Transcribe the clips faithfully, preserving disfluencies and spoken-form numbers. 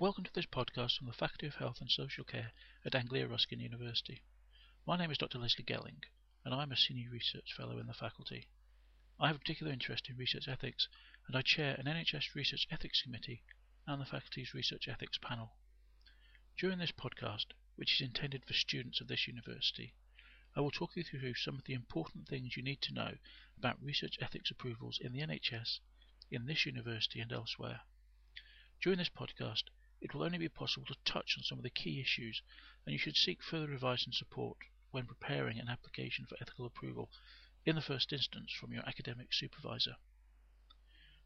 Welcome to this podcast from the Faculty of Health and Social Care at Anglia Ruskin University. My name is Doctor Leslie Gelling, and I'm a Senior Research Fellow in the faculty. I have a particular interest in research ethics, and I chair an N H S Research Ethics Committee and the faculty's Research Ethics Panel. During this podcast, which is intended for students of this university, I will talk you through some of the important things you need to know about research ethics approvals in the N H S, in this university and elsewhere. During this podcast, it will only be possible to touch on some of the key issues, and you should seek further advice and support when preparing an application for ethical approval, in the first instance from your academic supervisor.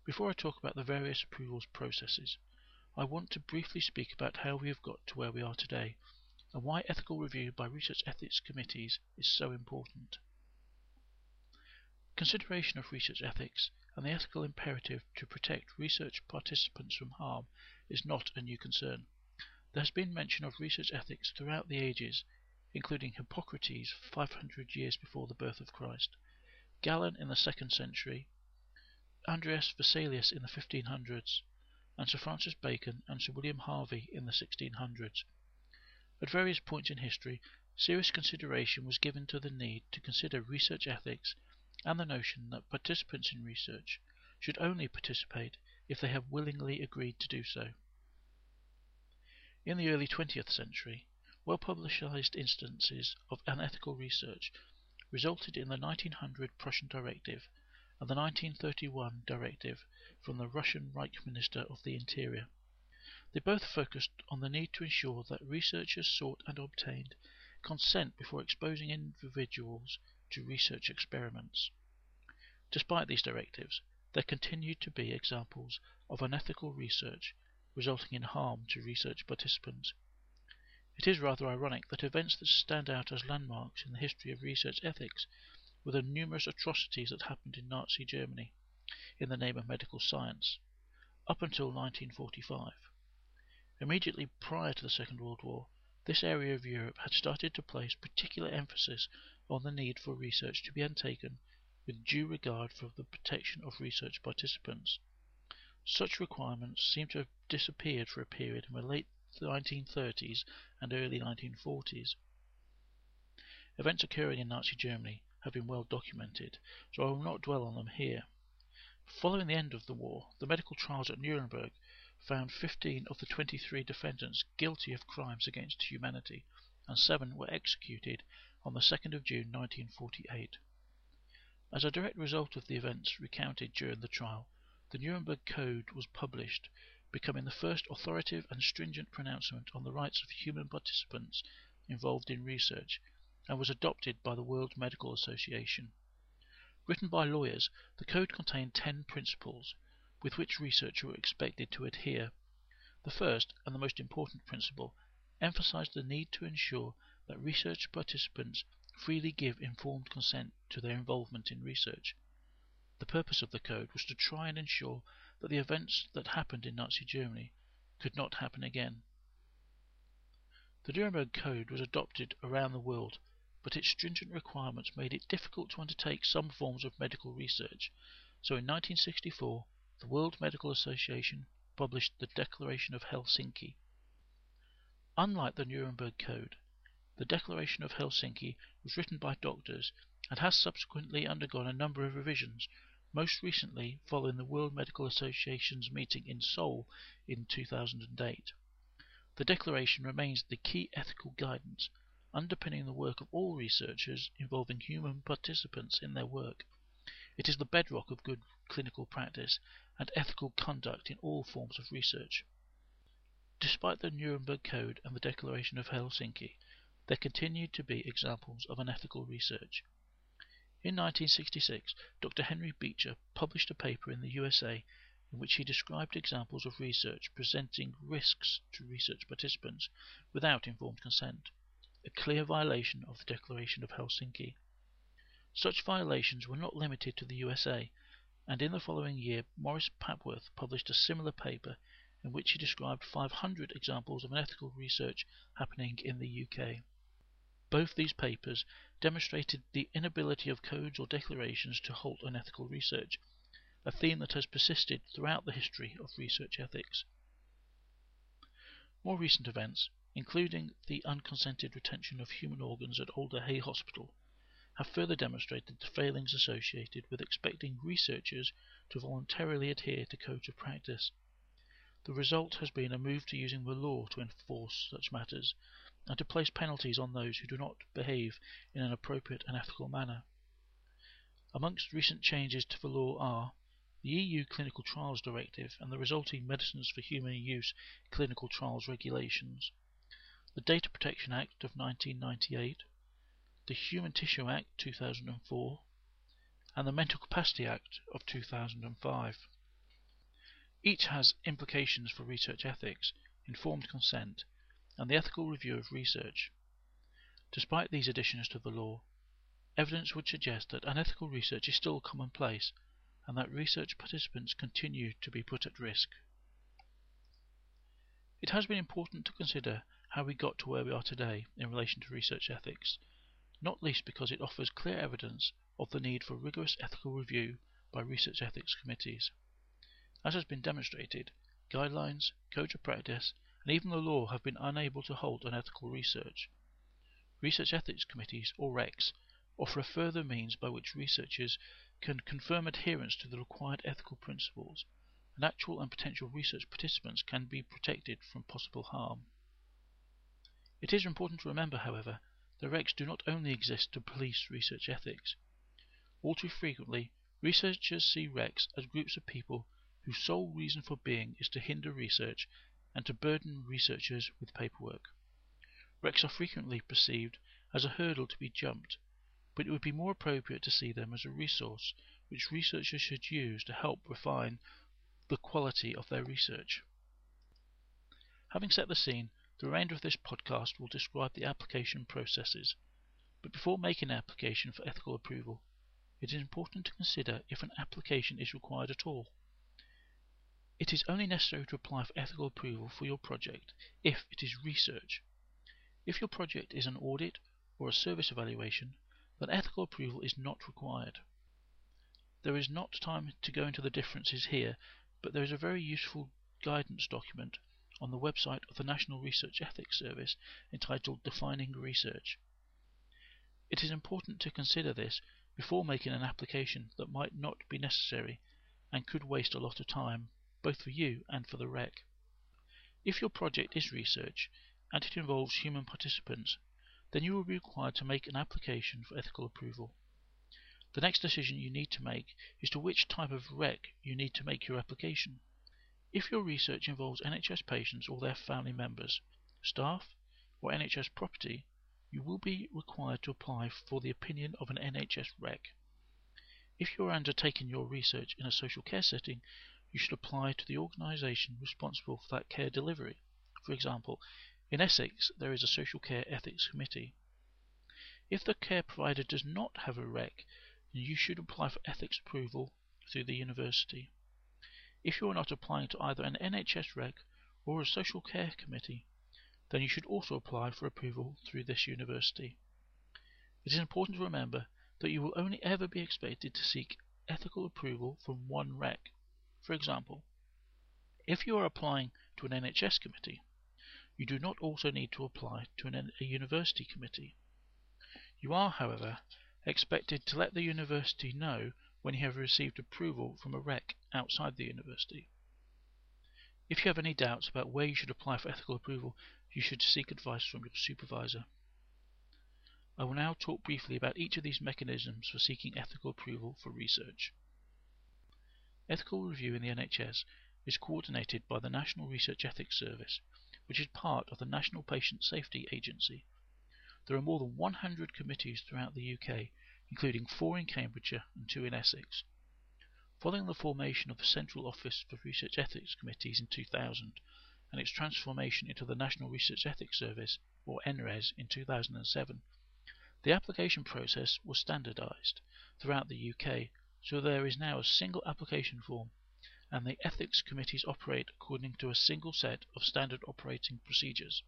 Before I talk about the various approvals processes, I want to briefly speak about how we have got to where we are today, and why ethical review by research ethics committees is so important. Consideration of research ethics and the ethical imperative to protect research participants from harm is not a new concern. There has been mention of research ethics throughout the ages, including Hippocrates five hundred years before the birth of Christ, Galen in the second century, Andreas Vesalius in the fifteen hundreds, and Sir Francis Bacon and Sir William Harvey in the sixteen hundreds. At various points in history, serious consideration was given to the need to consider research ethics and the notion that participants in research should only participate if they have willingly agreed to do so. In the early twentieth century, well-publicised instances of unethical research resulted in the nineteen hundred Prussian Directive and the nineteen thirty-one Directive from the Russian Reich Minister of the Interior. They both focused on the need to ensure that researchers sought and obtained consent before exposing individuals to research experiments. Despite these directives, there continued to be examples of unethical research resulting in harm to research participants. It is rather ironic that events that stand out as landmarks in the history of research ethics were the numerous atrocities that happened in Nazi Germany in the name of medical science, up until nineteen forty-five. Immediately prior to the Second World War, this area of Europe had started to place particular emphasis on the need for research to be undertaken with due regard for the protection of research participants. Such requirements seem to have disappeared for a period in the late nineteen thirties and early nineteen forties. Events occurring in Nazi Germany have been well documented, so I will not dwell on them here. Following the end of the war, the medical trials at Nuremberg found fifteen of the twenty-three defendants guilty of crimes against humanity, and seven were executed on the second of June nineteen forty-eight. As a direct result of the events recounted during the trial, the Nuremberg Code was published, becoming the first authoritative and stringent pronouncement on the rights of human participants involved in research, and was adopted by the World Medical Association. Written by lawyers, the Code contained ten principles with which researchers were expected to adhere. The first, and the most important principle, emphasised the need to ensure that research participants freely give informed consent to their involvement in research. The purpose of the Code was to try and ensure that the events that happened in Nazi Germany could not happen again. The Nuremberg Code was adopted around the world, but its stringent requirements made it difficult to undertake some forms of medical research, so in nineteen sixty-four the World Medical Association published the Declaration of Helsinki. Unlike the Nuremberg Code, the Declaration of Helsinki was written by doctors and has subsequently undergone a number of revisions, most recently following the World Medical Association's meeting in Seoul in two thousand eight. The Declaration remains the key ethical guidance underpinning the work of all researchers involving human participants in their work. It is the bedrock of good clinical practice and ethical conduct in all forms of research. Despite the Nuremberg Code and the Declaration of Helsinki, there continued to be examples of unethical research. In nineteen sixty-six, Doctor Henry Beecher published a paper in the U S A in which he described examples of research presenting risks to research participants without informed consent, a clear violation of the Declaration of Helsinki. Such violations were not limited to the U S A, and in the following year Morris Papworth published a similar paper in which he described five hundred examples of unethical research happening in the U K. Both these papers demonstrated the inability of codes or declarations to halt unethical research, a theme that has persisted throughout the history of research ethics. More recent events, including the unconsented retention of human organs at Alder Hey Hospital, have further demonstrated the failings associated with expecting researchers to voluntarily adhere to codes of practice. The result has been a move to using the law to enforce such matters, and to place penalties on those who do not behave in an appropriate and ethical manner. Amongst recent changes to the law are the E U Clinical Trials Directive and the resulting Medicines for Human Use Clinical Trials Regulations, the Data Protection Act of nineteen ninety-eight, the Human Tissue Act two thousand four, and the Mental Capacity Act of two thousand five. Each has implications for research ethics, informed consent, and the ethical review of research. Despite these additions to the law, evidence would suggest that unethical research is still commonplace and that research participants continue to be put at risk. It has been important to consider how we got to where we are today in relation to research ethics, not least because it offers clear evidence of the need for rigorous ethical review by research ethics committees. As has been demonstrated, guidelines, codes of practice, and even the law have been unable to halt unethical research. Research ethics committees, or R E Cs, offer a further means by which researchers can confirm adherence to the required ethical principles, and actual and potential research participants can be protected from possible harm. It is important to remember, however, that R E Cs do not only exist to police research ethics. All too frequently, researchers see R E Cs as groups of people whose sole reason for being is to hinder research and to burden researchers with paperwork. R E Cs are frequently perceived as a hurdle to be jumped, but it would be more appropriate to see them as a resource which researchers should use to help refine the quality of their research. Having set the scene, the remainder of this podcast will describe the application processes, but before making an application for ethical approval, it is important to consider if an application is required at all. It is only necessary to apply for ethical approval for your project if it is research. If your project is an audit or a service evaluation, then ethical approval is not required. There is not time to go into the differences here, but there is a very useful guidance document on the website of the National Research Ethics Service entitled Defining Research. It is important to consider this before making an application that might not be necessary and could waste a lot of time, both for you and for the R E C. If your project is research and it involves human participants, then you will be required to make an application for ethical approval. The next decision you need to make is to which type of R E C you need to make your application. If your research involves N H S patients or their family members, staff, or N H S property, you will be required to apply for the opinion of an N H S R E C. If you are undertaking your research in a social care setting, you should apply to the organisation responsible for that care delivery. For example, in Essex there is a Social Care Ethics Committee. If the care provider does not have a R E C, then you should apply for ethics approval through the university. If you are not applying to either an N H S R E C or a Social Care Committee, then you should also apply for approval through this university. It is important to remember that you will only ever be expected to seek ethical approval from one R E C. For example, if you are applying to an N H S committee, you do not also need to apply to an, a university committee. You are, however, expected to let the university know when you have received approval from a R E C outside the university. If you have any doubts about where you should apply for ethical approval, you should seek advice from your supervisor. I will now talk briefly about each of these mechanisms for seeking ethical approval for research. Ethical review in the N H S is coordinated by the National Research Ethics Service, which is part of the National Patient Safety Agency. There are more than one hundred committees throughout the U K, including four in Cambridgeshire and two in Essex. Following the formation of the Central Office for Research Ethics Committees in two thousand and its transformation into the National Research Ethics Service, or N R E S, in two thousand seven, the application process was standardised throughout the U K, so there is now a single application form, and the ethics committees operate according to a single set of standard operating procedures.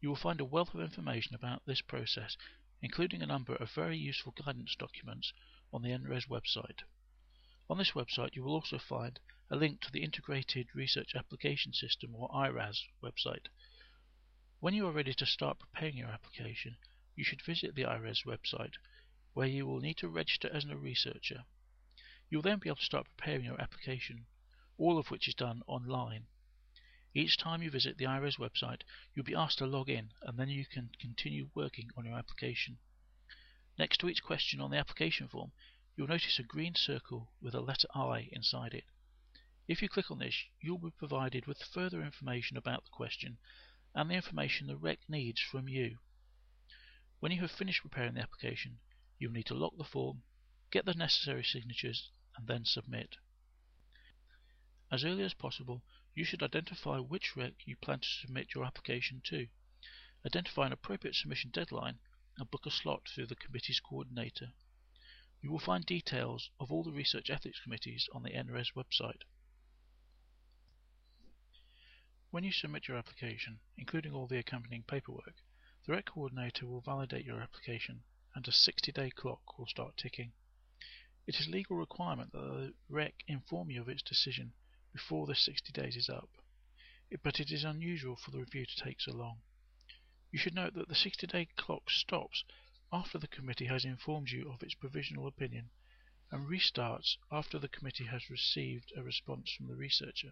You will find a wealth of information about this process, including a number of very useful guidance documents on the N R E S website. On this website you will also find a link to the Integrated Research Application System, or I R A S, website. When you are ready to start preparing your application, you should visit the I R A S website, where you will need to register as a researcher. You will then be able to start preparing your application, all of which is done online. Each time you visit the I R A S website, you'll be asked to log in, and then you can continue working on your application. Next to each question on the application form, you'll notice a green circle with a letter I inside it. If you click on this, you'll be provided with further information about the question and the information the R E C needs from you. When you have finished preparing the application, you'll need to lock the form, get the necessary signatures, and then submit. As early as possible, you should identify which R E C you plan to submit your application to, identify an appropriate submission deadline, and book a slot through the committee's coordinator. You will find details of all the research ethics committees on the N R E S website. When you submit your application, including all the accompanying paperwork, the R E C coordinator will validate your application and a sixty day clock will start ticking. It is a legal requirement that the R E C inform you of its decision before the sixty days is up, but it is unusual for the review to take so long. You should note that the sixty day clock stops after the committee has informed you of its provisional opinion and restarts after the committee has received a response from the researcher.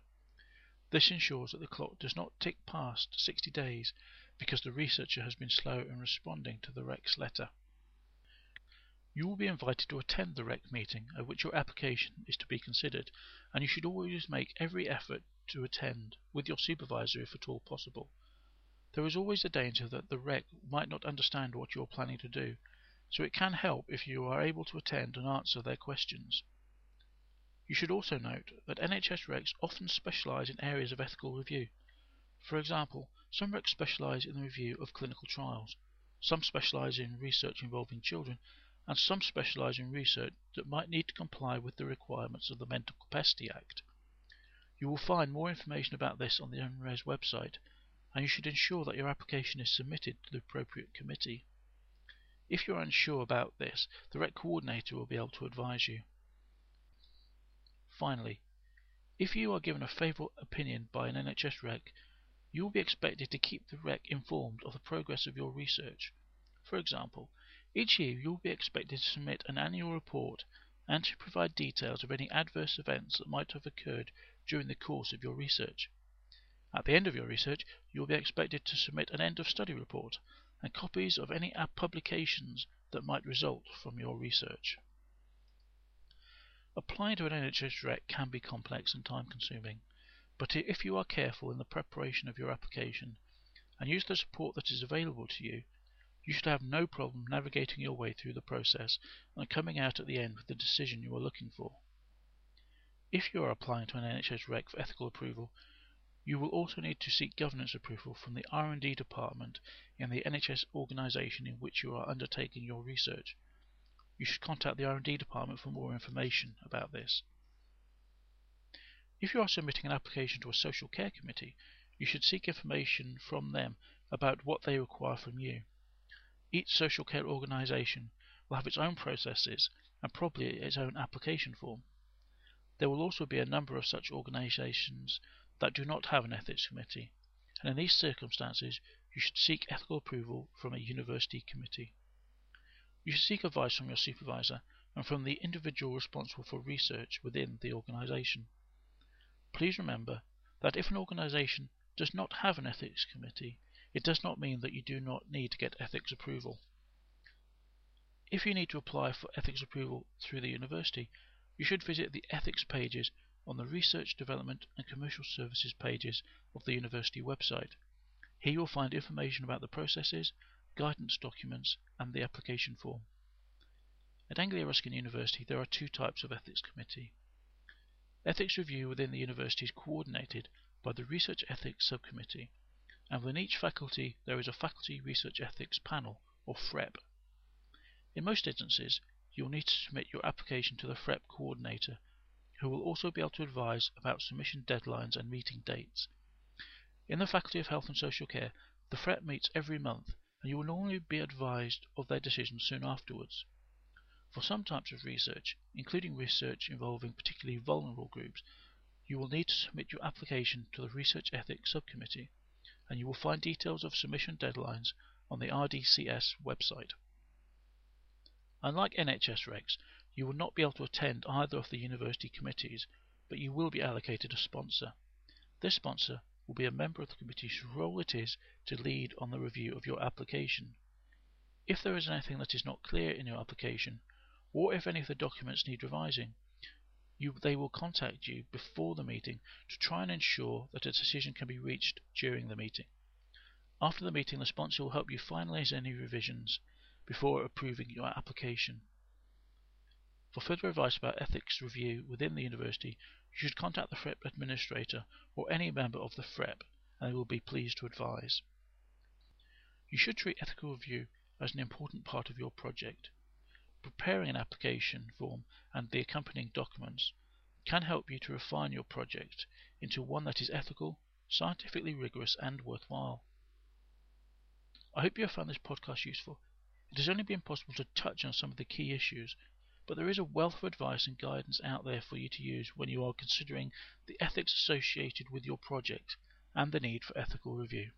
This ensures that the clock does not tick past sixty days because the researcher has been slow in responding to the R E C's letter. You will be invited to attend the R E C meeting at which your application is to be considered, and you should always make every effort to attend with your supervisor if at all possible. There is always a danger that the R E C might not understand what you are planning to do, so it can help if you are able to attend and answer their questions. You should also note that N H S R E Cs often specialise in areas of ethical review. For example, some R E Cs specialise in the review of clinical trials, some specialise in research involving children, and some specialise in research that might need to comply with the requirements of the Mental Capacity Act. You will find more information about this on the N R E S website, and you should ensure that your application is submitted to the appropriate committee. If you are unsure about this, the R E C coordinator will be able to advise you. Finally, if you are given a favourable opinion by an N H S R E C, you will be expected to keep the R E C informed of the progress of your research. For example, each year you will be expected to submit an annual report and to provide details of any adverse events that might have occurred during the course of your research. At the end of your research, you will be expected to submit an end-of-study report and copies of any publications that might result from your research. Applying to an N H S R E C can be complex and time-consuming, but if you are careful in the preparation of your application and use the support that is available to you, you should have no problem navigating your way through the process and coming out at the end with the decision you are looking for. If you are applying to an N H S R E C for ethical approval, you will also need to seek governance approval from the R and D department in the N H S organisation in which you are undertaking your research. You should contact the R and D department for more information about this. If you are submitting an application to a social care committee, you should seek information from them about what they require from you. Each social care organisation will have its own processes and probably its own application form. There will also be a number of such organisations that do not have an ethics committee, and in these circumstances you should seek ethical approval from a university committee. You should seek advice from your supervisor and from the individual responsible for research within the organisation. Please remember that if an organisation does not have an ethics committee, it does not mean that you do not need to get ethics approval. If you need to apply for ethics approval through the university, you should visit the ethics pages on the Research, Development and Commercial Services pages of the university website. Here you will find information about the processes, guidance documents and the application form. At Anglia Ruskin University there are two types of ethics committee. Ethics review within the university is coordinated by the Research Ethics Subcommittee, and within each faculty there is a Faculty Research Ethics Panel, or F R E P. In most instances you will need to submit your application to the F R E P coordinator, who will also be able to advise about submission deadlines and meeting dates. In the Faculty of Health and Social Care, the F R E P meets every month, and you will normally be advised of their decision soon afterwards. For some types of research, including research involving particularly vulnerable groups, you will need to submit your application to the Research Ethics Subcommittee, and you will find details of submission deadlines on the R D C S website. Unlike N H S regs, you will not be able to attend either of the university committees, but you will be allocated a sponsor. This sponsor will be a member of the committee whose role it is to lead on the review of your application. If there is anything that is not clear in your application, or if any of the documents need revising, you, they will contact you before the meeting to try and ensure that a decision can be reached during the meeting. After the meeting, the sponsor will help you finalise any revisions before approving your application. For further advice about ethics review within the university, you should contact the F R E P administrator or any member of the F R E P, and they will be pleased to advise. You should treat ethical review as an important part of your project. Preparing an application form and the accompanying documents can help you to refine your project into one that is ethical, scientifically rigorous and worthwhile. I hope you have found this podcast useful. It has only been possible to touch on some of the key issues, but there is a wealth of advice and guidance out there for you to use when you are considering the ethics associated with your project and the need for ethical review.